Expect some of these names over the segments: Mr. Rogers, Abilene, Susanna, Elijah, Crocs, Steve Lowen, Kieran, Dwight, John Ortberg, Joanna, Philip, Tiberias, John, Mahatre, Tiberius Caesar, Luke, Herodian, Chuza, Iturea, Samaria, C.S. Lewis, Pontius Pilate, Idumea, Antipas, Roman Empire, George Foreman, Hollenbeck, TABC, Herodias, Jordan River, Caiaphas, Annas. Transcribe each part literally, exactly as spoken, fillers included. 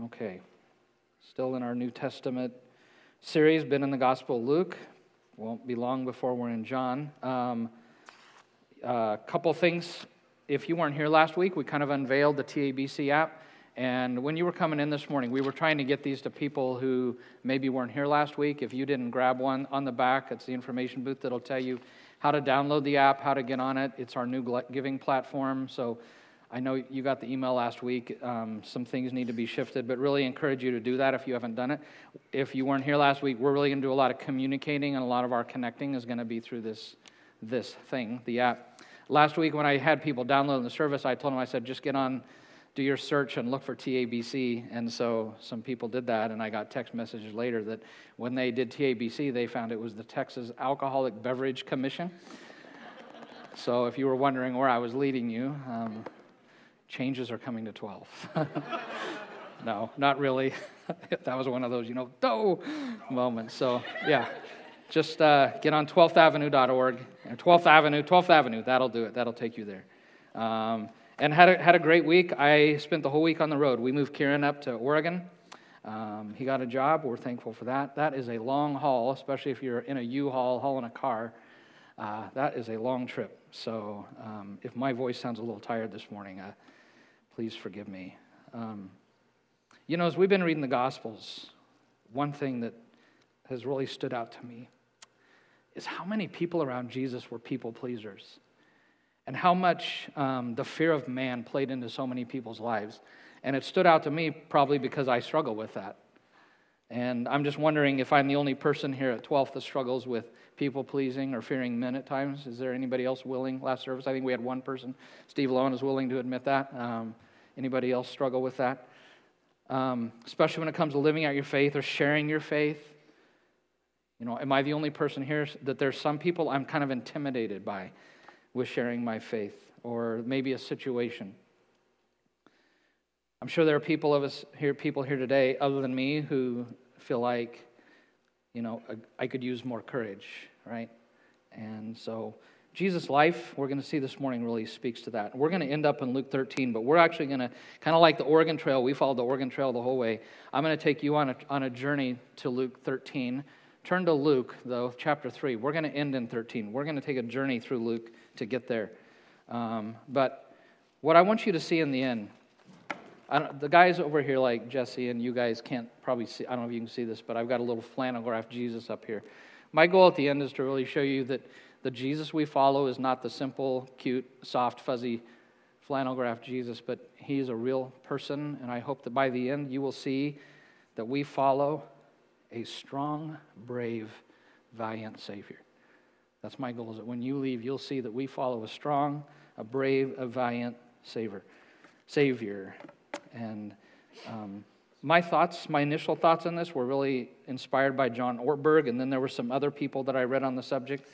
Okay, still in our New Testament series, been in the Gospel of Luke. Won't be long before we're in John. A um, uh, couple things. If you weren't here last week, we kind of unveiled the T A B C app. And when you were coming in this morning, we were trying to get these to people who maybe weren't here last week. If you didn't grab one, on the back, it's the information booth that'll tell you how to download the app, how to get on it. It's our new giving platform. So I know you got the email last week. Um, some things need to be shifted, but really encourage you to do that if you haven't done it. If you weren't here last week, we're really going to do a lot of communicating, and a lot of our connecting is going to be through this, this thing, the app. Last week when I had people downloading the service, I told them, I said, just get on, do your search and look for T A B C, and so some people did that, and I got text messages later that when they did T A B C, they found it was the Texas Alcoholic Beverage Commission. So if you were wondering where I was leading you, um, changes are coming to twelve. No, not really. That was one of those, you know, do moments. So yeah, just uh, get on twelfth avenue dot org, and twelfth avenue, twelfth avenue, that'll do it, that'll take you there. Um, And had a, had a great week. I spent the whole week on the road. We moved Kieran up to Oregon. Um, he got a job. We're thankful for that. That is a long haul, especially if you're in a U-Haul, hauling a car. Uh, that is a long trip. So um, if my voice sounds a little tired this morning, uh, please forgive me. Um, you know, as we've been reading the Gospels, one thing that has really stood out to me is how many people around Jesus were people pleasers. And how much um, the fear of man played into so many people's lives. And it stood out to me probably because I struggle with that. And I'm just wondering if I'm the only person here at twelfth that struggles with people-pleasing or fearing men at times. Is there anybody else willing? Last service, I think we had one person. Steve Lowen is willing to admit that. Um, anybody else struggle with that? Um, especially when it comes to living out your faith or sharing your faith. You know, am I the only person here that there's some people I'm kind of intimidated by with sharing my faith, or maybe a situation? I'm sure there are people of us here, people here today, other than me, who feel like, you know, I could use more courage, right? And so, Jesus' life, we're going to see this morning, really speaks to that. We're going to end up in Luke thirteen, but we're actually going to, kind of like the Oregon Trail, we followed the Oregon Trail the whole way. I'm going to take you on a, on a journey to Luke thirteen. Turn to Luke, though, chapter three. We're going to end in thirteen. We're going to take a journey through Luke to get there. Um, but what I want you to see in the end, I don't, the guys over here like Jesse, and you guys can't probably see, I don't know if you can see this, but I've got a little flannel graph Jesus up here. My goal at the end is to really show you that the Jesus we follow is not the simple, cute, soft, fuzzy flannel graph Jesus, but he's a real person, and I hope that by the end you will see that we follow a strong, brave, valiant Savior. That's my goal, is that when you leave, you'll see that we follow a strong, a brave, a valiant Savior. Savior. And um, my thoughts, my initial thoughts on this were really inspired by John Ortberg, and then there were some other people that I read on the subject.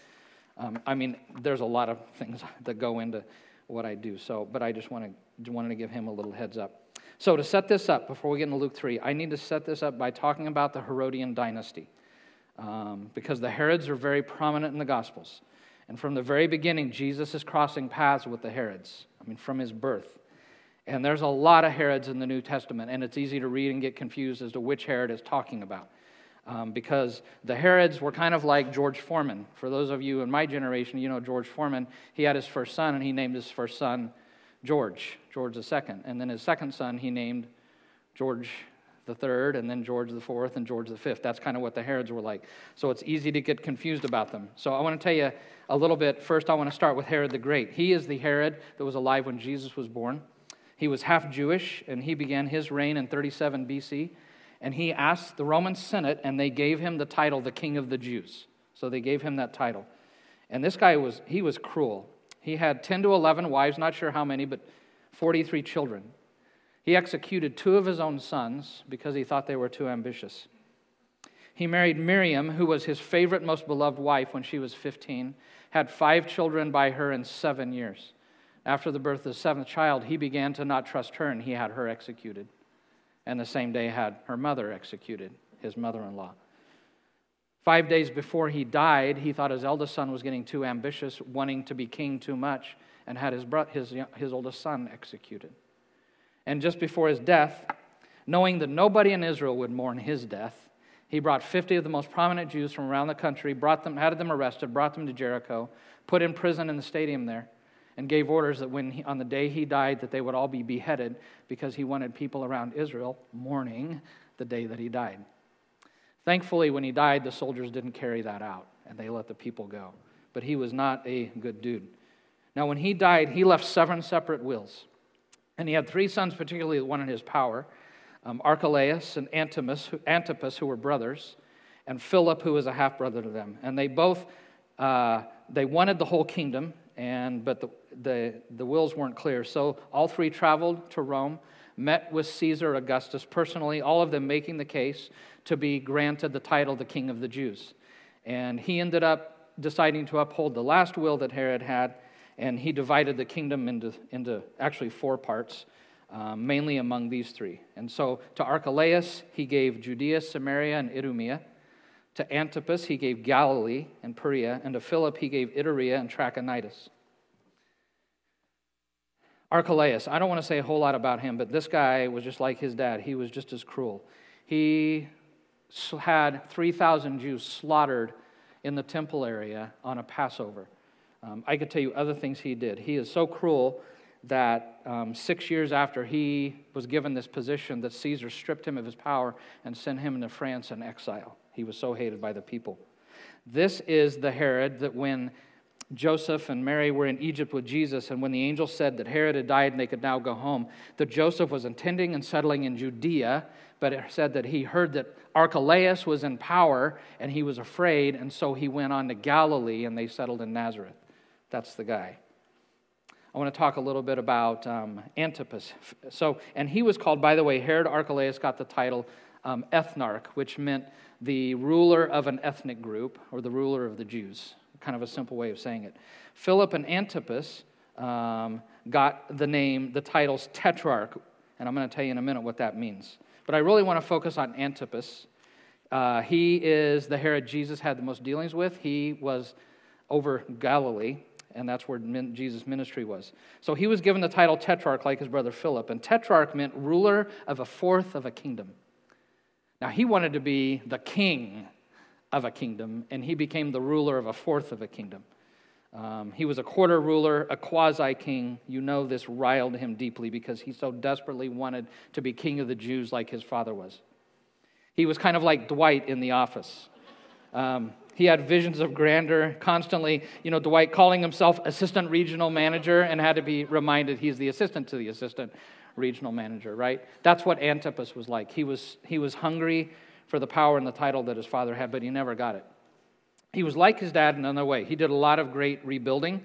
Um, I mean, there's a lot of things that go into what I do, so, but I just want to wanted to give him a little heads up. So to set this up, before we get into Luke three, I need to set this up by talking about the Herodian dynasty, um, because the Herods are very prominent in the Gospels. And from the very beginning, Jesus is crossing paths with the Herods, I mean, from his birth. And there's a lot of Herods in the New Testament, and it's easy to read and get confused as to which Herod is talking about, um, because the Herods were kind of like George Foreman. For those of you in my generation, you know George Foreman. He had his first son, and he named his first son George, George the second, and then his second son he named George the third, and then George the fourth, and George the fifth. That's kind of what the Herods were like. So it's easy to get confused about them. So I want to tell you a little bit. First, I want to start with Herod the Great. He is the Herod that was alive when Jesus was born. He was half Jewish, and he began his reign in thirty-seven B C, and he asked the Roman Senate, and they gave him the title, the King of the Jews. So they gave him that title. And this guy was, he was cruel. He had ten to eleven wives, not sure how many, but forty-three children. He executed two of his own sons because he thought they were too ambitious. He married Miriam, who was his favorite, most beloved wife, when she was fifteen, had five children by her in seven years. After the birth of the seventh child, he began to not trust her, and he had her executed. And the same day had her mother executed, his mother-in-law. Five days before he died, he thought his eldest son was getting too ambitious, wanting to be king too much, and had his, his, his oldest son executed. And just before his death, knowing that nobody in Israel would mourn his death, he brought fifty of the most prominent Jews from around the country, brought them, had them arrested, brought them to Jericho, put in prison in the stadium there, and gave orders that when he, on the day he died, that they would all be beheaded, because he wanted people around Israel mourning the day that he died. Thankfully, when he died, the soldiers didn't carry that out, and they let the people go. But he was not a good dude. Now, when he died, he left seven separate wills. And he had three sons, particularly the one in his power, um, Archelaus and Antipas, Antipas, who were brothers, and Philip, who was a half-brother to them. And they both, uh, they wanted the whole kingdom, and but the, the, the wills weren't clear. So all three traveled to Rome, met with Caesar Augustus personally, all of them making the case to be granted the title the King of the Jews. And he ended up deciding to uphold the last will that Herod had, and he divided the kingdom into, into actually four parts, um, mainly among these three. And so to Archelaus, he gave Judea, Samaria, and Idumea. To Antipas, he gave Galilee and Perea. And to Philip, he gave Iturea and Trachonitis. Archelaus, I don't want to say a whole lot about him, but this guy was just like his dad. He was just as cruel. He had three thousand Jews slaughtered in the temple area on a Passover. Um, I could tell you other things he did. He is so cruel that um, six years after he was given this position, that Caesar stripped him of his power and sent him into France in exile. He was so hated by the people. This is the Herod that when Joseph and Mary were in Egypt with Jesus, and when the angel said that Herod had died and they could now go home, that Joseph was intending and settling in Judea, but it said that he heard that Archelaus was in power, and he was afraid, and so he went on to Galilee, and they settled in Nazareth. That's the guy. I want to talk a little bit about um, Antipas. So, and he was called, by the way, Herod Archelaus got the title um, ethnarch, which meant the ruler of an ethnic group, or the ruler of the Jews. Kind of a simple way of saying it. Philip and Antipas um, got the name, the titles tetrarch, and I'm going to tell you in a minute what that means. But I really want to focus on Antipas. Uh, he is the Herod Jesus had the most dealings with. He was over Galilee, and that's where min- Jesus' ministry was. So he was given the title tetrarch like his brother Philip, and tetrarch meant ruler of a fourth of a kingdom. Now, he wanted to be the king of a kingdom, and he became the ruler of a fourth of a kingdom. Um, he was a quarter ruler, a quasi-king. You know this riled him deeply because he so desperately wanted to be king of the Jews like his father was. He was kind of like Dwight in The Office. Um, He had visions of grandeur, constantly, you know, Dwight calling himself assistant regional manager and had to be reminded he's the assistant to the assistant regional manager, right? That's what Antipas was like. He was he was hungry for the power and the title that his father had, but he never got it. He was like his dad in another way. He did a lot of great rebuilding,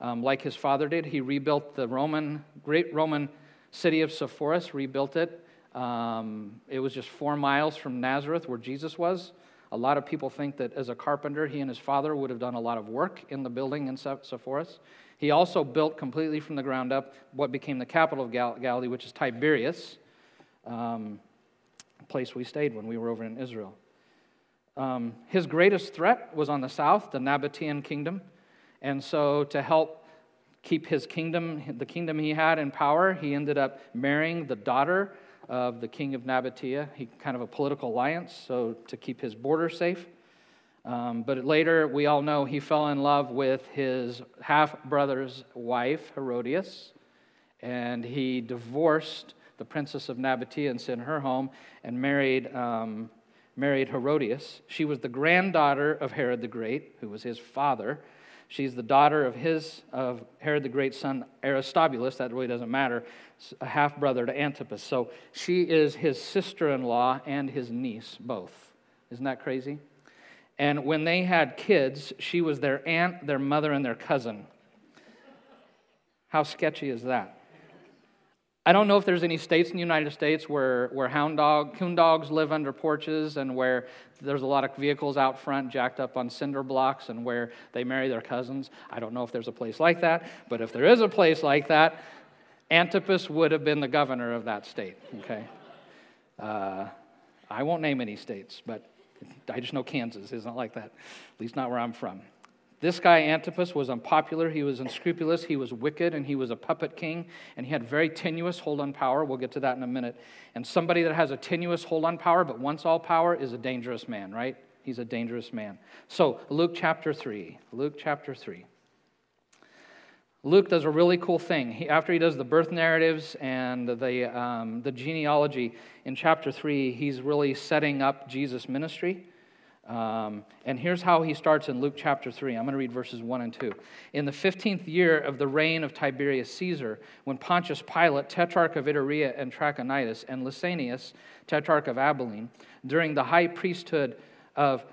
um, like his father did. He rebuilt the Roman great Roman city of Sepphoris, rebuilt it. Um, it was just four miles from Nazareth where Jesus was. A lot of people think that as a carpenter, he and his father would have done a lot of work in the building in Sepphoris. He also built completely from the ground up what became the capital of Gal- Galilee, which is Tiberias, um, a place we stayed when we were over in Israel. Um, his greatest threat was on the south, the Nabataean kingdom. And so to help keep his kingdom, the kingdom he had in power, he ended up marrying the daughter of the king of Nabatea. He kind of a political alliance, so to keep his border safe. Um, but later, we all know he fell in love with his half-brother's wife, Herodias, and he divorced the princess of Nabatea and sent her home and married, um, married Herodias. She was the granddaughter of Herod the Great, who was his father. She's the daughter of his of Herod the Great's son, Aristobulus. That really doesn't matter. A half-brother to Antipas. So she is his sister-in-law and his niece, both. Isn't that crazy? And when they had kids, she was their aunt, their mother, and their cousin. How sketchy is that? I don't know if there's any states in the United States where, where hound dog, coon dogs live under porches and where there's a lot of vehicles out front jacked up on cinder blocks and where they marry their cousins. I don't know if there's a place like that, but if there is a place like that, Antipas would have been the governor of that state, okay? Uh, I won't name any states, but I just know Kansas isn't like that, at least not where I'm from. This guy, Antipas, was unpopular, he was unscrupulous, he was wicked, and he was a puppet king, and he had very tenuous hold on power. We'll get to that in a minute. And somebody that has a tenuous hold on power, but wants all power, is a dangerous man, right? He's a dangerous man. So, Luke chapter three. Luke chapter three. Luke does a really cool thing. He, after he does the birth narratives and the, um, the genealogy, in chapter three, he's really setting up Jesus' ministry. Um, and here's how he starts in Luke chapter three. I'm going to read verses one and two. In the fifteenth year of the reign of Tiberius Caesar, when Pontius Pilate, tetrarch of Iturea and Trachonitis, and Lysanias, tetrarch of Abilene, during the high priesthood of,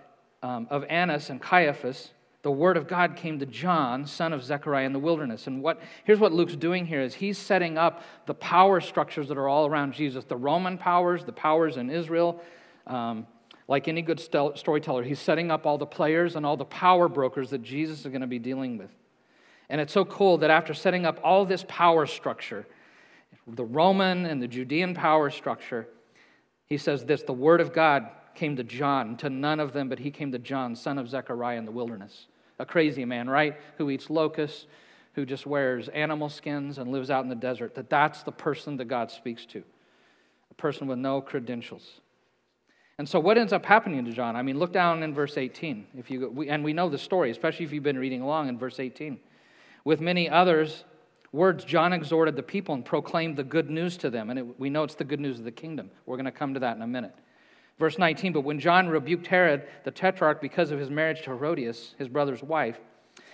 um, of Annas and Caiaphas, the word of God came to John, son of Zechariah, in the wilderness. And what here's what Luke's doing here is he's setting up the power structures that are all around Jesus, the Roman powers, the powers in Israel. Um, Like any good st- storyteller, he's setting up all the players and all the power brokers that Jesus is going to be dealing with. And it's so cool that after setting up all this power structure, the Roman and the Judean power structure, he says this, the word of God came to John, to none of them, but he came to John, son of Zechariah in the wilderness. A crazy man, right? Who eats locusts, who just wears animal skins and lives out in the desert. That that's the person that God speaks to. A person with no credentials. And so what ends up happening to John? I mean, look down in verse eighteen. If you go, we, and we know the story, especially if you've been reading along in verse eighteen. With many others, words, John exhorted the people and proclaimed the good news to them. And it, we know it's the good news of the kingdom. We're going to come to that in a minute. Verse nineteen, but when John rebuked Herod the tetrarch because of his marriage to Herodias, his brother's wife,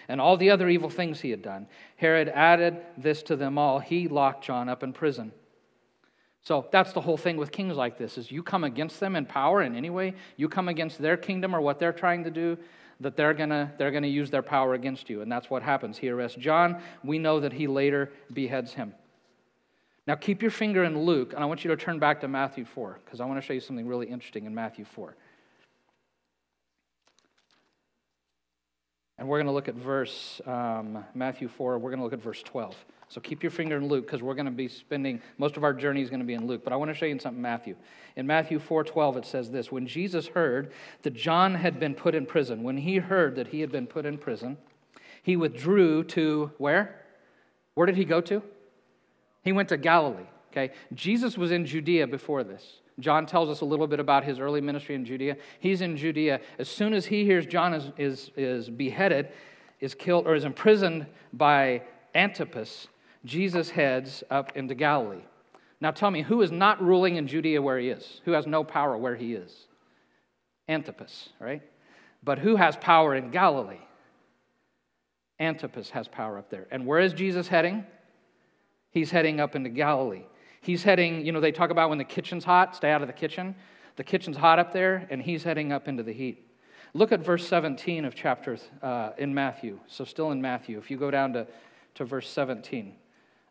and all the other evil things he had done, Herod added this to them all. He locked John up in prison. So that's the whole thing with kings like this, is you come against them in power in any way, you come against their kingdom or what they're trying to do, that they're going to they're gonna use their power against you. And that's what happens. He arrests John. We know that he later beheads him. Now keep your finger in Luke, and I want you to turn back to Matthew four, because I want to show you something really interesting in Matthew four. And we're going to look at verse, um, Matthew four, we're going to look at verse twelve. So keep your finger in Luke, because we're going to be spending, most of our journey is going to be in Luke. But I want to show you something in Matthew. In Matthew four twelve, it says this, when Jesus heard that John had been put in prison, when he heard that he had been put in prison, he withdrew to where? Where did he go to? He went to Galilee, okay? Jesus was in Judea before this. John tells us a little bit about his early ministry in Judea. He's in Judea. As soon as he hears John is, is, is beheaded, is killed, or is imprisoned by Antipas, Jesus heads up into Galilee. Now tell me, who is not ruling in Judea where he is? Who has no power where he is? Antipas, right? But who has power in Galilee? Antipas has power up there. And where is Jesus heading? He's heading up into Galilee. He's heading, you know, they talk about when the kitchen's hot, stay out of the kitchen. The kitchen's hot up there, and he's heading up into the heat. Look at verse seventeen of chapter uh, in Matthew. So still in Matthew. If you go down to, to verse seventeen,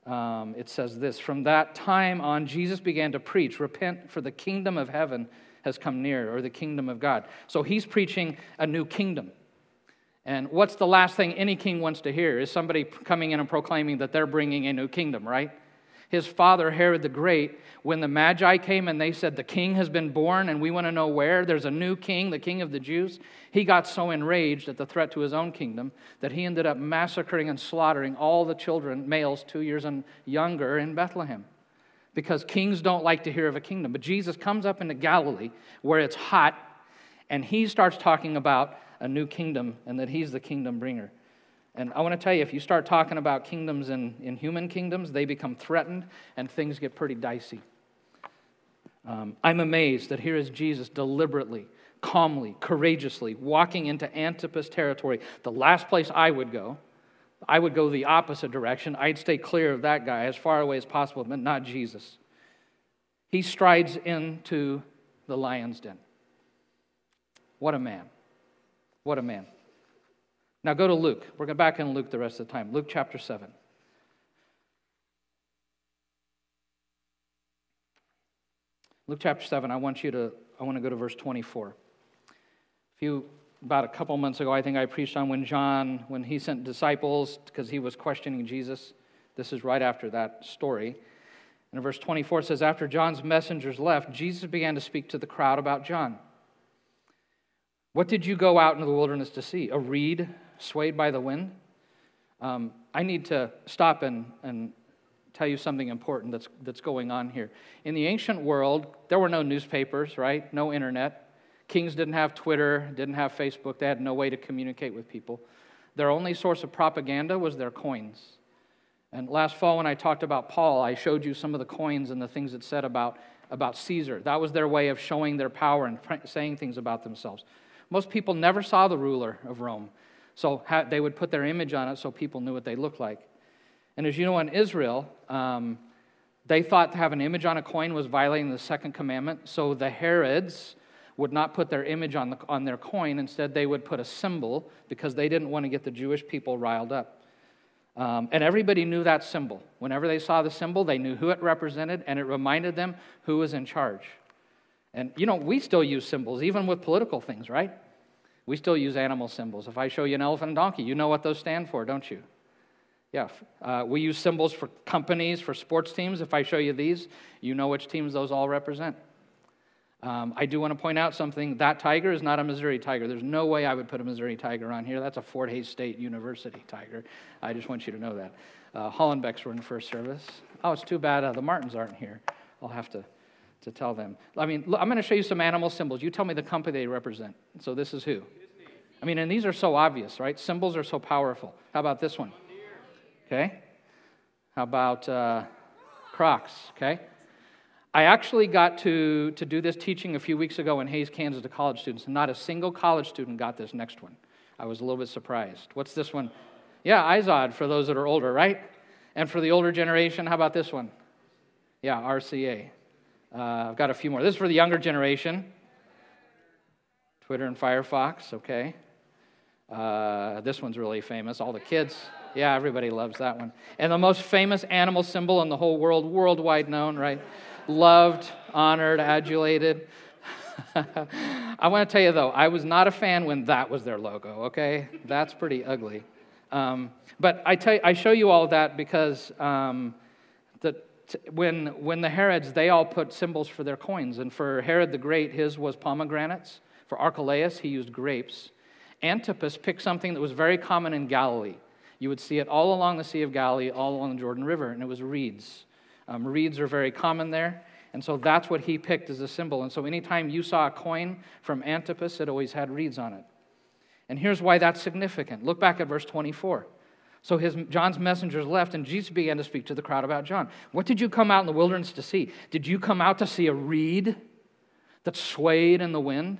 um, it says this, from that time on, Jesus began to preach, repent, for the kingdom of heaven has come near, or the kingdom of God. So he's preaching a new kingdom. And what's the last thing any king wants to hear? Is somebody coming in and proclaiming that they're bringing a new kingdom, right? His father, Herod the Great, when the Magi came and they said, the king has been born and we want to know where, there's a new king, the king of the Jews, he got so enraged at the threat to his own kingdom that he ended up massacring and slaughtering all the children, males two years and younger, in Bethlehem. Because kings don't like to hear of a kingdom. But Jesus comes up into Galilee where it's hot and he starts talking about a new kingdom and that he's the kingdom bringer. And I want to tell you, if you start talking about kingdoms in, in human kingdoms, they become threatened and things get pretty dicey. Um, I'm amazed that here is Jesus deliberately, calmly, courageously walking into Antipas territory, the last place I would go. I would go the opposite direction. I'd stay clear of that guy as far away as possible, but not Jesus. He strides into the lion's den. What a man. What a man. Now go to Luke. We're going back in Luke the rest of the time. Luke chapter seven. Luke chapter seven, I want you to, I want to go to verse twenty-four. A few, about a couple months ago, I think I preached on when John, when he sent disciples because he was questioning Jesus. This is right after that story. And in verse twenty-four it says, after John's messengers left, Jesus began to speak to the crowd about John. What did you go out into the wilderness to see? A reed swayed by the wind, um, I need to stop and, and tell you something important that's that's going on here. In the ancient world, there were no newspapers, right? No internet. Kings didn't have Twitter, didn't have Facebook. They had no way to communicate with people. Their only source of propaganda was their coins. And last fall when I talked about Paul, I showed you some of the coins and the things it said about, about Caesar. That was their way of showing their power and saying things about themselves. Most people never saw the ruler of Rome, so they would put their image on it so people knew what they looked like. And as you know, in Israel, um, they thought to have an image on a coin was violating the second commandment, so the Herods would not put their image on, the, on their coin. Instead, they would put a symbol because they didn't want to get the Jewish people riled up. Um, and everybody knew that symbol. Whenever they saw the symbol, they knew who it represented, and it reminded them who was in charge. And, you know, we still use symbols, even with political things, right? We still use animal symbols. If I show you an elephant and donkey, you know what those stand for, don't you? Yeah, uh, we use symbols for companies, for sports teams. If I show you these, you know which teams those all represent. Um, I do want to point out something. That tiger is not a Missouri tiger. There's no way I would put a Missouri tiger on here. That's a Fort Hays State University tiger. I just want you to know that. Uh, Hollenbeck's were in first service. Oh, it's too bad uh, the Martins aren't here. I'll have to, to tell them. I mean, look, I'm going to show you some animal symbols. You tell me the company they represent. So this is who? I mean, and these are so obvious, right? Symbols are so powerful. How about this one? Okay. How about uh, Crocs? Okay. I actually got to, to do this teaching a few weeks ago in Hays, Kansas to college students, and not a single college student got this next one. I was a little bit surprised. What's this one? Yeah, I Z O D for those that are older, right? And for the older generation, how about this one? Yeah, R C A. Uh, I've got a few more. This is for the younger generation. Twitter and Firefox, okay. Uh, this one's really famous. All the kids, yeah, everybody loves that one. And the most famous animal symbol in the whole world, worldwide known, right? Loved, honored, adulated. I want to tell you, though, I was not a fan when that was their logo, okay? That's pretty ugly. Um, but I tell you, I show you all that because um, the, t- when, when the Herods, they all put symbols for their coins. And for Herod the Great, his was pomegranates. For Archelaus, he used grapes. Antipas picked something that was very common in Galilee. You would see it all along the Sea of Galilee, all along the Jordan River, and it was reeds. Um, reeds are very common there, and so that's what he picked as a symbol. And so anytime you saw a coin from Antipas, it always had reeds on it. And here's why that's significant. Look back at verse twenty-four. So his, John's messengers left, and Jesus began to speak to the crowd about John. What did you come out in the wilderness to see? Did you come out to see a reed that swayed in the wind?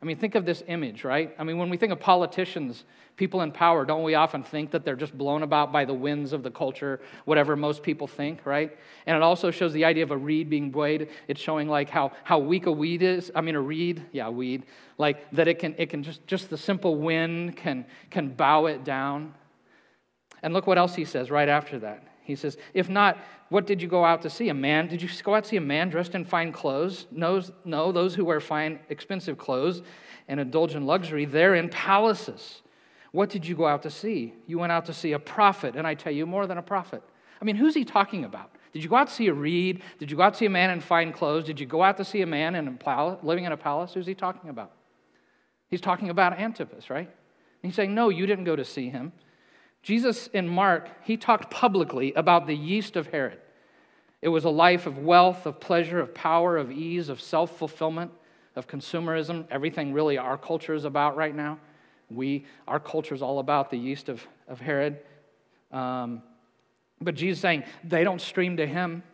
I mean, think of this image, right? I mean, when we think of politicians, people in power, don't we often think that they're just blown about by the winds of the culture, whatever most people think, right? And it also shows the idea of a reed being buoyed. It's showing like how, how weak a weed is. I mean, a reed, yeah, a weed, like that it can it can just, just the simple wind can can bow it down. And look what else he says right after that. He says, if not, what did you go out to see? A man? Did you go out to see a man dressed in fine clothes? No, no, those who wear fine, expensive clothes and indulge in luxury, they're in palaces. What did you go out to see? You went out to see a prophet, and I tell you, more than a prophet. I mean, who's he talking about? Did you go out to see a reed? Did you go out to see a man in fine clothes? Did you go out to see a man in a palace, living in a palace? Who's he talking about? He's talking about Antipas, right? And he's saying, no, you didn't go to see him. Jesus in Mark, he talked publicly about the yeast of Herod. It was a life of wealth, of pleasure, of power, of ease, of self-fulfillment, of consumerism, everything really our culture is about right now. We, our culture is all about the yeast of, of Herod. Um, but Jesus saying, they don't stream to him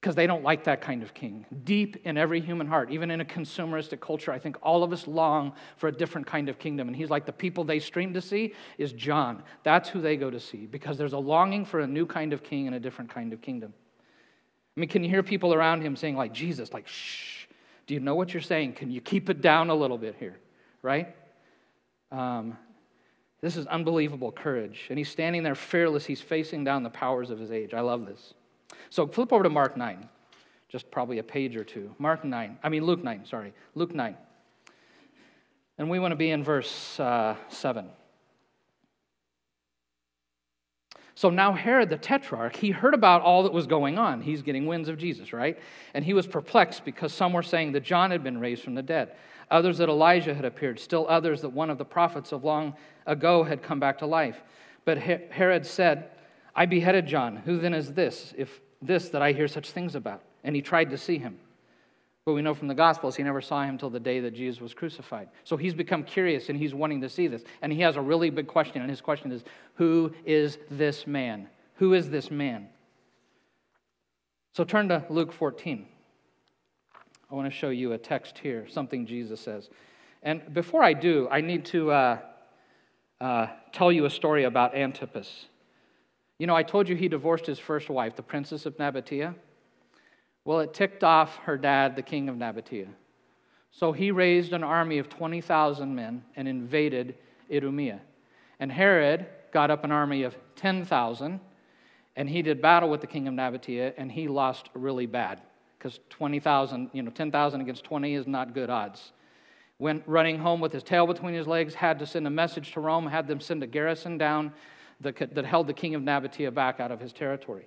because they don't like that kind of king. Deep in every human heart, even in a consumeristic culture, I think all of us long for a different kind of kingdom. And he's like, the people they stream to see is John. That's who they go to see, because there's a longing for a new kind of king and a different kind of kingdom. I mean, can you hear people around him saying, like, Jesus, like, shh, do you know what you're saying? Can you keep it down a little bit here, right? Um, this is unbelievable courage. And he's standing there fearless. He's facing down the powers of his age. I love this. So flip over to Mark nine, just probably a page or two. Mark nine, I mean Luke nine, sorry, Luke nine. And we want to be in verse uh, seven. So now Herod the Tetrarch, he heard about all that was going on. He's getting winds of Jesus, right? And he was perplexed because some were saying that John had been raised from the dead, others that Elijah had appeared, still others that one of the prophets of long ago had come back to life. But Herod said, I beheaded John. Who then is this, if this that I hear such things about? And he tried to see him. But we know from the Gospels he never saw him till the day that Jesus was crucified. So he's become curious and he's wanting to see this. And he has a really big question, and his question is, who is this man? Who is this man? So turn to Luke fourteen. I want to show you a text here, something Jesus says. And before I do, I need to uh, uh, tell you a story about Antipas. You know, I told you he divorced his first wife, the princess of Nabataea. Well, it ticked off her dad, the king of Nabataea. So he raised an army of twenty thousand men and invaded Idumea. And Herod got up an army of ten thousand, and he did battle with the king of Nabataea, and he lost really bad, because twenty thousand, you know, ten thousand against twenty is not good odds. Went running home with his tail between his legs, had to send a message to Rome, had them send a garrison down that, that held the king of Nabataea back out of his territory.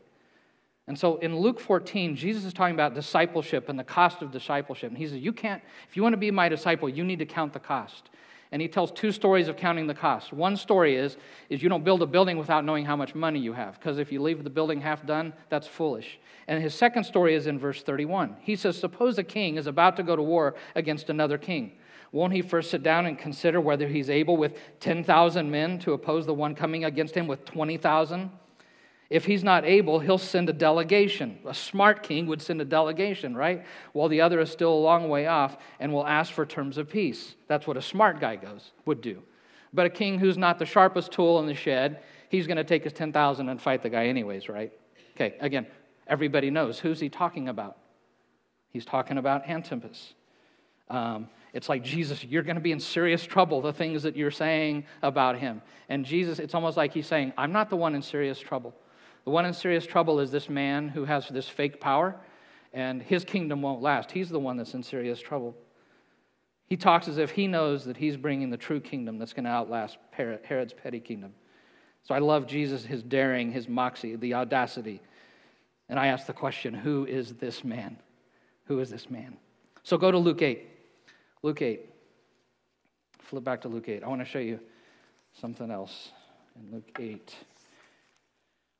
And so in Luke fourteen, Jesus is talking about discipleship and the cost of discipleship. And he says, you can't, if you want to be my disciple, you need to count the cost. And he tells two stories of counting the cost. One story is, is you don't build a building without knowing how much money you have, because if you leave the building half done, that's foolish. And his second story is in verse thirty-one. He says, suppose a king is about to go to war against another king. Won't he first sit down and consider whether he's able with ten thousand men to oppose the one coming against him with twenty thousand? If he's not able, he'll send a delegation. A smart king would send a delegation, right? While the other is still a long way off and will ask for terms of peace. That's what a smart guy goes would do. But a king who's not the sharpest tool in the shed, he's going to take his ten thousand and fight the guy anyways, right? Okay, again, everybody knows. Who's he talking about? He's talking about Antipas. Um, it's like, Jesus, you're going to be in serious trouble, the things that you're saying about him. And Jesus, it's almost like he's saying, I'm not the one in serious trouble. The one in serious trouble is this man who has this fake power, and his kingdom won't last. He's the one that's in serious trouble. He talks as if he knows that he's bringing the true kingdom that's going to outlast Herod's petty kingdom. So I love Jesus, his daring, his moxie, the audacity. And I ask the question, who is this man? Who is this man? So go to Luke eight. Luke eight. Flip back to Luke eight. I want to show you something else in Luke eight.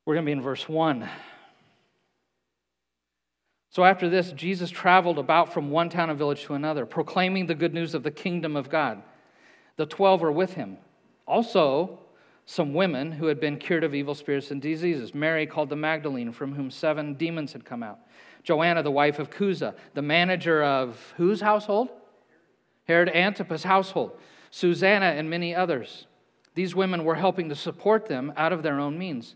We're going to be in verse one. So after this, Jesus traveled about from one town and village to another, proclaiming the good news of the kingdom of God. The twelve were with him. Also, some women who had been cured of evil spirits and diseases. Mary, called the Magdalene, from whom seven demons had come out. Joanna, the wife of Chuza, the manager of whose household? Herod Antipas' household. Susanna and many others. These women were helping to support them out of their own means.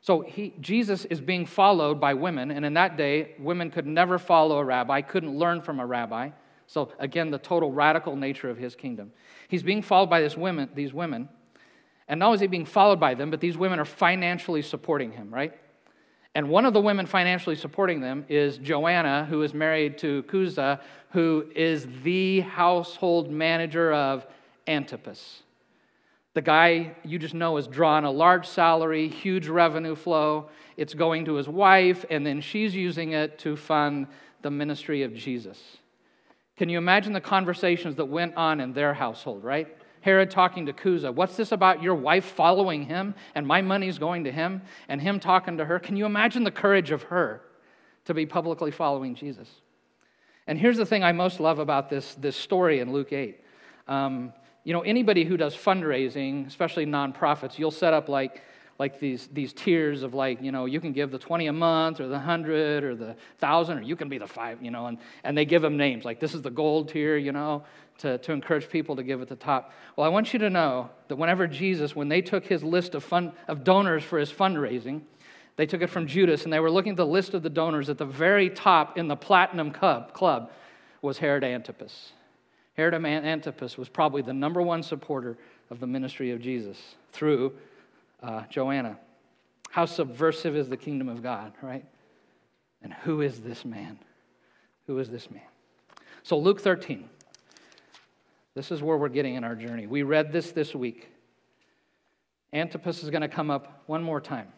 So he, Jesus is being followed by women, and in that day, women could never follow a rabbi, couldn't learn from a rabbi. So again, the total radical nature of his kingdom. He's being followed by this women, these women, and not only is he being followed by them, but these women are financially supporting him, right? And one of the women financially supporting them is Joanna, who is married to Chuza, who is the household manager of Antipas. The guy you just know is drawing a large salary, huge revenue flow. It's going to his wife, and then she's using it to fund the ministry of Jesus. Can you imagine the conversations that went on in their household, right? Herod talking to Chuza, what's this about your wife following him, and my money's going to him, and him talking to her? Can you imagine the courage of her to be publicly following Jesus? And here's the thing I most love about this, this story in Luke eight. Um, You know, anybody who does fundraising, especially nonprofits, you'll set up like like these these tiers of like, you know, you can give the twenty a month or the one hundred or the one thousand, or you can be the five, you know, and, and they give them names. Like, this is the gold tier, you know, to, to encourage people to give at the top. Well, I want you to know that whenever Jesus, when they took his list of fund, of donors for his fundraising, they took it from Judas, and they were looking at the list of the donors. At the very top in the platinum club, club was Herod Antipas. Herod Antipas was probably the number one supporter of the ministry of Jesus through uh, Joanna. How subversive is the kingdom of God, right? And who is this man? Who is this man? So Luke thirteen. This is where we're getting in our journey. We read this this week. Antipas is going to come up one more time.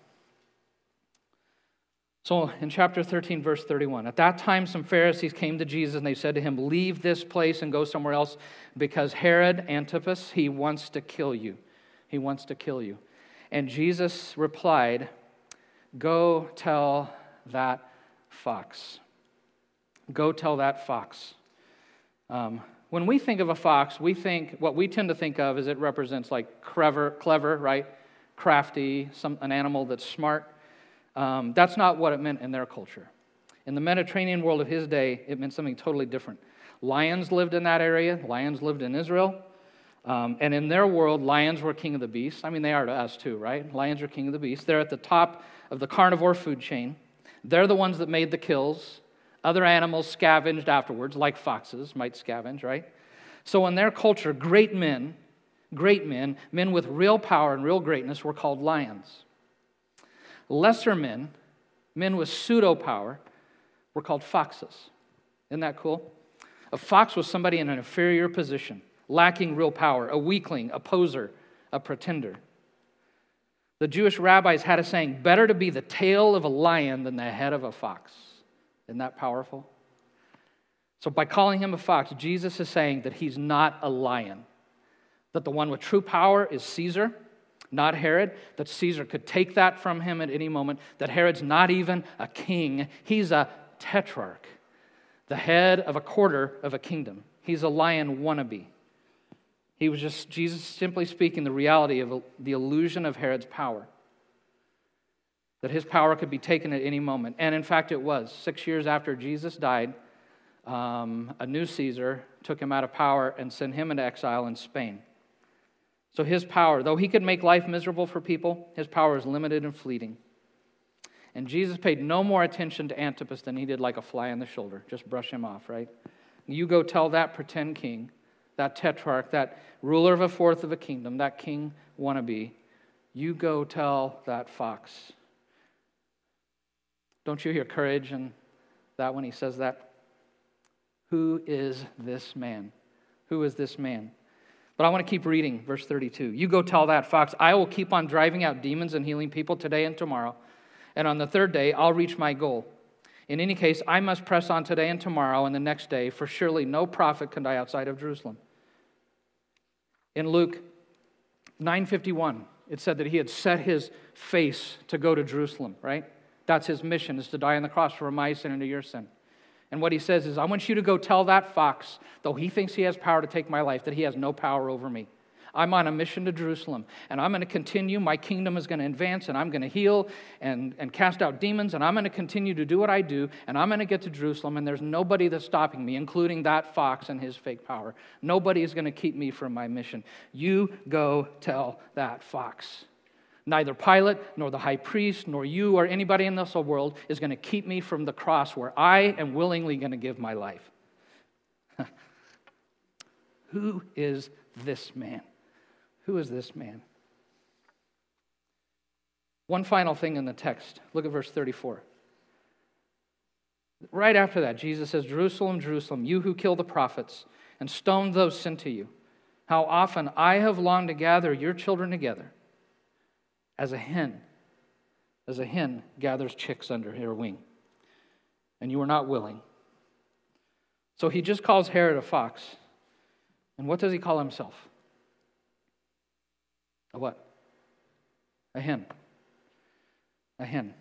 So in chapter thirteen, verse thirty-one, at that time some Pharisees came to Jesus and they said to him, leave this place and go somewhere else because Herod Antipas, he wants to kill you. He wants to kill you. And Jesus replied, go tell that fox. Go tell that fox. Um, when we think of a fox, we think, what we tend to think of is it represents like clever, clever, right? Crafty, some an animal that's smart. Um, that's not what it meant in their culture. In the Mediterranean world of his day, it meant something totally different. Lions lived in that area. Lions lived in Israel. Um, and in their world, lions were king of the beasts. I mean, they are to us too, right? Lions are king of the beasts. They're at the top of the carnivore food chain. They're the ones that made the kills. Other animals scavenged afterwards, like foxes might scavenge, right? So in their culture, great men, great men, men with real power and real greatness were called lions. Lesser men, men with pseudo-power, were called foxes. Isn't that cool? A fox was somebody in an inferior position, lacking real power, a weakling, a poser, a pretender. The Jewish rabbis had a saying, better to be the tail of a lion than the head of a fox. Isn't that powerful? So by calling him a fox, Jesus is saying that he's not a lion, that the one with true power is Caesar, not Herod, that Caesar could take that from him at any moment, that Herod's not even a king. He's a tetrarch, the head of a quarter of a kingdom. He's a lion wannabe. He was just, Jesus simply speaking the reality of the illusion of Herod's power, that his power could be taken at any moment. And in fact, it was. Six years after Jesus died, um, a new Caesar took him out of power and sent him into exile in Spain. So his power, though he could make life miserable for people, his power is limited and fleeting. And Jesus paid no more attention to Antipas than he did like a fly on the shoulder. Just brush him off, right? You go tell that pretend king, that tetrarch, that ruler of a fourth of a kingdom, that king wannabe, you go tell that fox. Don't you hear courage in that when he says that? Who is this man? Who is this man? But I want to keep reading, verse thirty-two. You go tell that fox, I will keep on driving out demons and healing people today and tomorrow. And on the third day, I'll reach my goal. In any case, I must press on today and tomorrow and the next day, for surely no prophet can die outside of Jerusalem. In Luke nine fifty-one, it said that he had set his face to go to Jerusalem, right? That's his mission, is to die on the cross for my sin and to your sin. And what he says is, I want you to go tell that fox, though he thinks he has power to take my life, that he has no power over me. I'm on a mission to Jerusalem, and I'm going to continue. My kingdom is going to advance, and I'm going to heal and, and cast out demons, and I'm going to continue to do what I do, and I'm going to get to Jerusalem, and there's nobody that's stopping me, including that fox and his fake power. Nobody is going to keep me from my mission. You go tell that fox. Neither Pilate, nor the high priest, nor you, or anybody in this whole world is going to keep me from the cross where I am willingly going to give my life. Who is this man? Who is this man? One final thing in the text. Look at verse thirty-four. Right after that, Jesus says, Jerusalem, Jerusalem, you who kill the prophets and stone those sent to you, how often I have longed to gather your children together, as a hen, as a hen gathers chicks under her wing, and you are not willing. So he just calls Herod a fox. And what does he call himself? A what? A hen. A hen.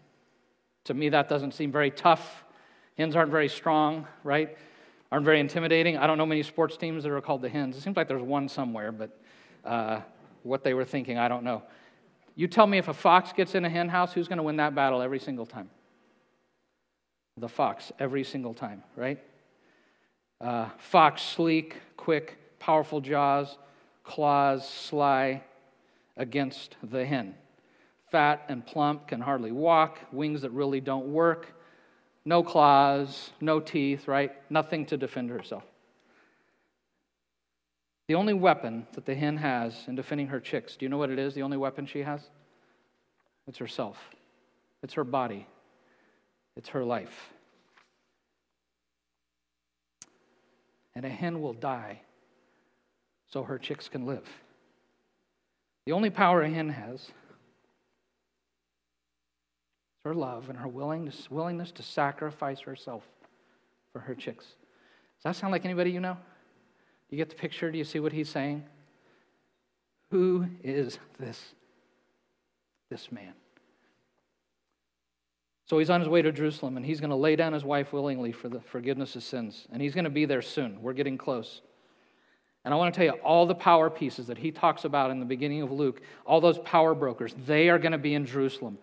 To me, that doesn't seem very tough. Hens aren't very strong, right? Aren't very intimidating. I don't know many sports teams that are called the Hens. It seems like there's one somewhere, but uh, what they were thinking, I don't know. You tell me if a fox gets in a hen house, who's going to win that battle every single time? The fox, every single time, right? Uh, fox, sleek, quick, powerful jaws, claws, sly, against the hen. Fat and plump, can hardly walk, wings that really don't work, no claws, no teeth, right? Nothing to defend herself. The only weapon that the hen has in defending her chicks, do you know what it is, the only weapon she has? It's herself. It's her body. It's her life. And a hen will die so her chicks can live. The only power a hen has is her love and her willingness, willingness to sacrifice herself for her chicks. Does that sound like anybody you know? Do you get the picture? Do you see what he's saying? Who is this? This man. So he's on his way to Jerusalem, and he's going to lay down his wife willingly for the forgiveness of sins. And he's going to be there soon. We're getting close. And I want to tell you, all the power pieces that he talks about in the beginning of Luke, all those power brokers, they are going to be in Jerusalem.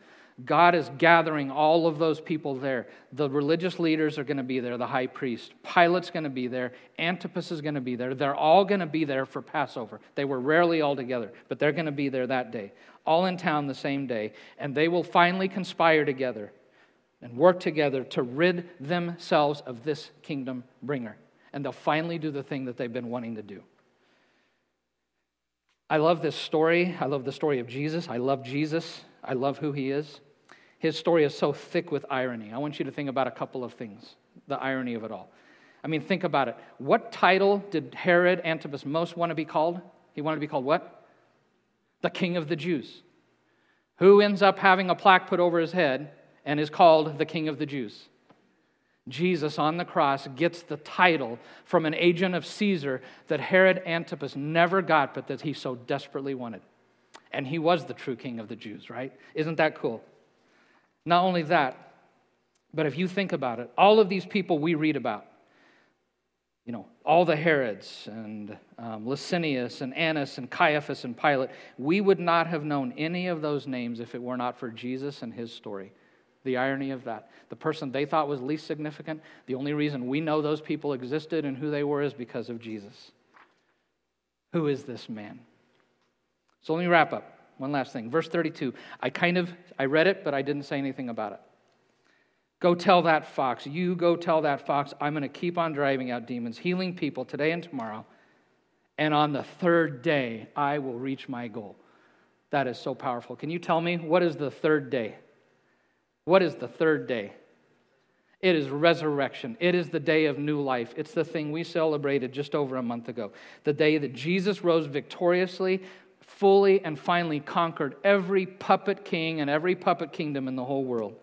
God is gathering all of those people there. The religious leaders are going to be there, the high priest. Pilate's going to be there. Antipas is going to be there. They're all going to be there for Passover. They were rarely all together, but they're going to be there that day. All in town the same day. And they will finally conspire together and work together to rid themselves of this kingdom bringer. And they'll finally do the thing that they've been wanting to do. I love this story. I love the story of Jesus. I love Jesus. I love who he is. His story is so thick with irony. I want you to think about a couple of things, the irony of it all. I mean, think about it. What title did Herod Antipas most want to be called? He wanted to be called what? The King of the Jews. Who ends up having a plaque put over his head and is called the King of the Jews? Jesus on the cross gets the title from an agent of Caesar that Herod Antipas never got, but that he so desperately wanted. And he was the true king of the Jews, right? Isn't that cool? Not only that, but if you think about it, all of these people we read about, you know, all the Herods and um, Licinius and Annas and Caiaphas and Pilate, we would not have known any of those names if it were not for Jesus and his story. The irony of that. The person they thought was least significant, the only reason we know those people existed and who they were is because of Jesus. Who is this man? So let me wrap up. One last thing. Verse thirty-two. I kind of, I read it, but I didn't say anything about it. Go tell that fox. You go tell that fox. I'm going to keep on driving out demons, healing people today and tomorrow. And on the third day, I will reach my goal. That is so powerful. Can you tell me, what is the third day? What is the third day? It is resurrection. It is the day of new life. It's the thing we celebrated just over a month ago. The day that Jesus rose victoriously, fully and finally conquered every puppet king and every puppet kingdom in the whole world.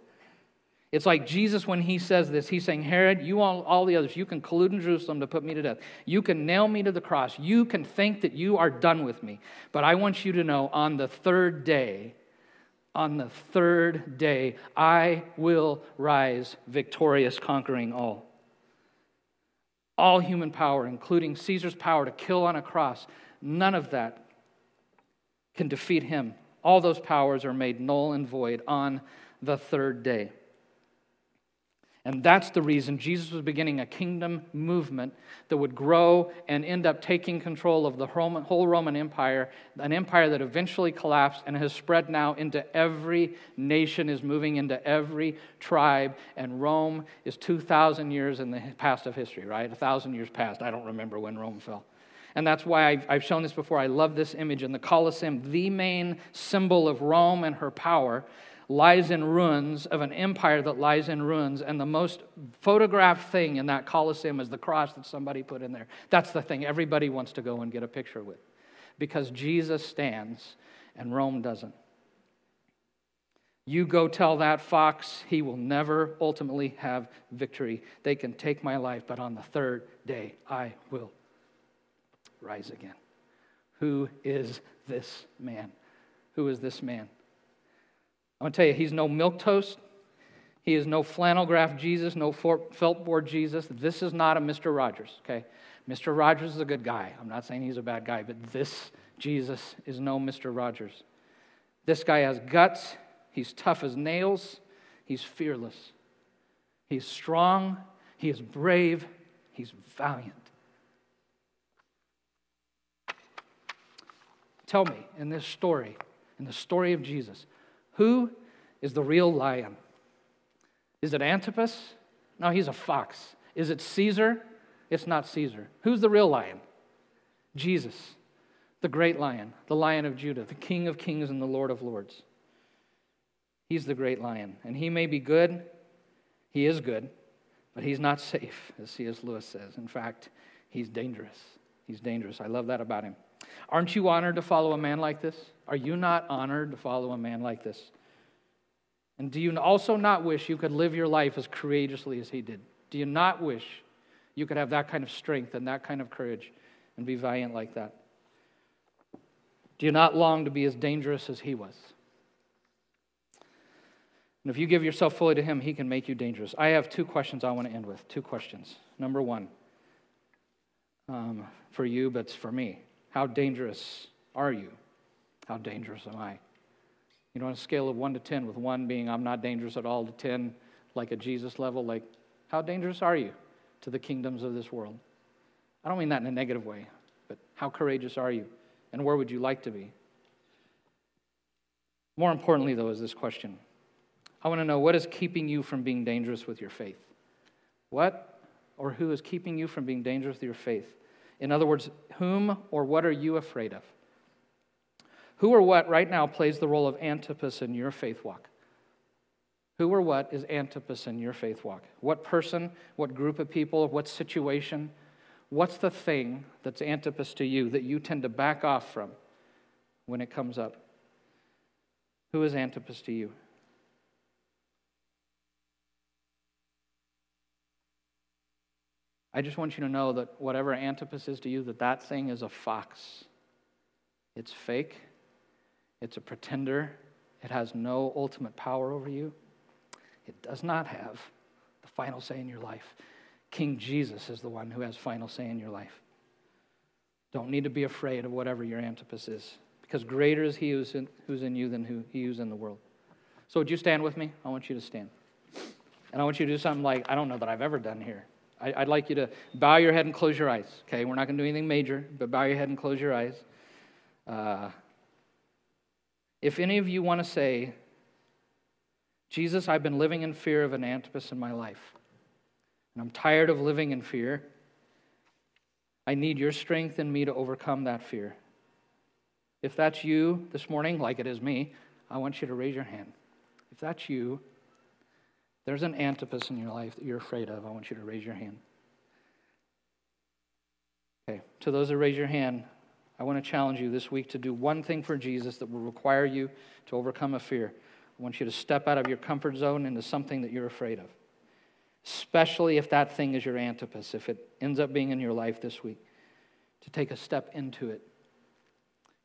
It's like Jesus, when he says this, he's saying, Herod, you all, all the others, you can collude in Jerusalem to put me to death. You can nail me to the cross. You can think that you are done with me. But I want you to know, on the third day, on the third day, I will rise victorious, conquering all. All human power, including Caesar's power to kill on a cross, none of that can defeat him. All those powers are made null and void on the third day. And that's the reason Jesus was beginning a kingdom movement that would grow and end up taking control of the whole Roman Empire, an empire that eventually collapsed and has spread now into every nation, is moving into every tribe, and Rome is two thousand years in the past of history, right? one thousand years past. I don't remember when Rome fell. And that's why I've shown this before. I love this image. In the Colosseum, the main symbol of Rome and her power lies in ruins of an empire that lies in ruins. And the most photographed thing in that Colosseum is the cross that somebody put in there. That's the thing everybody wants to go and get a picture with. Because Jesus stands and Rome doesn't. You go tell that fox, he will never ultimately have victory. They can take my life, but on the third day I will rise again. Who is this man? Who is this man? I'm going to tell you, he's no milquetoast. He is no flannel graph Jesus, no felt board Jesus. This is not a Mister Rogers, okay? Mister Rogers is a good guy. I'm not saying he's a bad guy, but this Jesus is no Mister Rogers. This guy has guts. He's tough as nails. He's fearless. He's strong. He is brave. He's valiant. Tell me, in this story, in the story of Jesus, who is the real lion? Is it Antipas? No, he's a fox. Is it Caesar? It's not Caesar. Who's the real lion? Jesus, the great lion, the Lion of Judah, the King of kings and the Lord of lords. He's the great lion, and he may be good. He is good, but he's not safe, as C S Lewis says. In fact, he's dangerous. He's dangerous. I love that about him. Aren't you honored to follow a man like this? Are you not honored to follow a man like this? And do you also not wish you could live your life as courageously as he did? Do you not wish you could have that kind of strength and that kind of courage and be valiant like that? Do you not long to be as dangerous as he was? And if you give yourself fully to him, he can make you dangerous. I have two questions I want to end with. Two questions. Number one, um, for you, but it's for me. How dangerous are you? How dangerous am I? You know, on a scale of one to ten, with one being I'm not dangerous at all, to ten, like a Jesus level, like, how dangerous are you to the kingdoms of this world? I don't mean that in a negative way, but how courageous are you? And where would you like to be? More importantly, though, is this question. I want to know, what is keeping you from being dangerous with your faith? What or who is keeping you from being dangerous with your faith? In other words, whom or what are you afraid of? Who or what right now plays the role of Antipas in your faith walk? Who or what is Antipas in your faith walk? What person, what group of people, what situation? What's the thing that's Antipas to you that you tend to back off from when it comes up? Who is Antipas to you? I just want you to know that whatever Antipas is to you, that that thing is a fox. It's fake. It's a pretender. It has no ultimate power over you. It does not have the final say in your life. King Jesus is the one who has final say in your life. Don't need to be afraid of whatever your Antipas is, because greater is he who's in, who's in you than who, he who's in the world. So would you stand with me? I want you to stand. And I want you to do something like, I don't know that I've ever done here. I, I'd like you to bow your head and close your eyes. Okay, we're not going to do anything major, but bow your head and close your eyes. Uh, if any of you want to say, Jesus, I've been living in fear of an Antipas in my life. And I'm tired of living in fear. I need your strength in me to overcome that fear. If that's you this morning, like it is me, I want you to raise your hand. If that's you, there's an Antipas in your life that you're afraid of. I want you to raise your hand. Okay, to those that raise your hand, I want to challenge you this week to do one thing for Jesus that will require you to overcome a fear. I want you to step out of your comfort zone into something that you're afraid of, especially if that thing is your Antipas, if it ends up being in your life this week, to take a step into it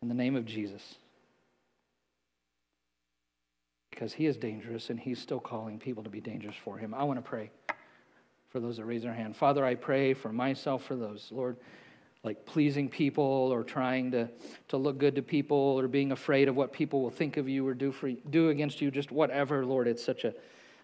in the name of Jesus. Because he is dangerous, and he's still calling people to be dangerous for him. I want to pray for those that raise their hand. Father, I pray for myself, for those, Lord, like pleasing people or trying to, to look good to people or being afraid of what people will think of you or do for do against you, just whatever, Lord. It's such a,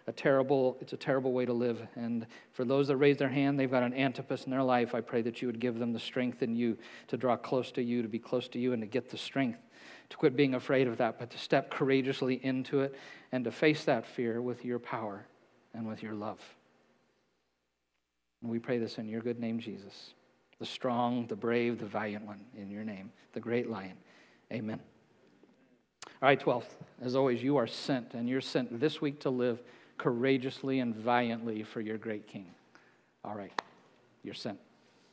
a terrible, it's a terrible way to live. And for those that raise their hand, they've got an Antipas in their life. I pray that you would give them the strength in you to draw close to you, to be close to you, and to get the strength to quit being afraid of that, but to step courageously into it and to face that fear with your power and with your love. And we pray this in your good name, Jesus, the strong, the brave, the valiant one, in your name, the great lion. Amen. All right, twelfth, as always, you are sent, and you're sent this week to live courageously and valiantly for your great King. All right, you're sent.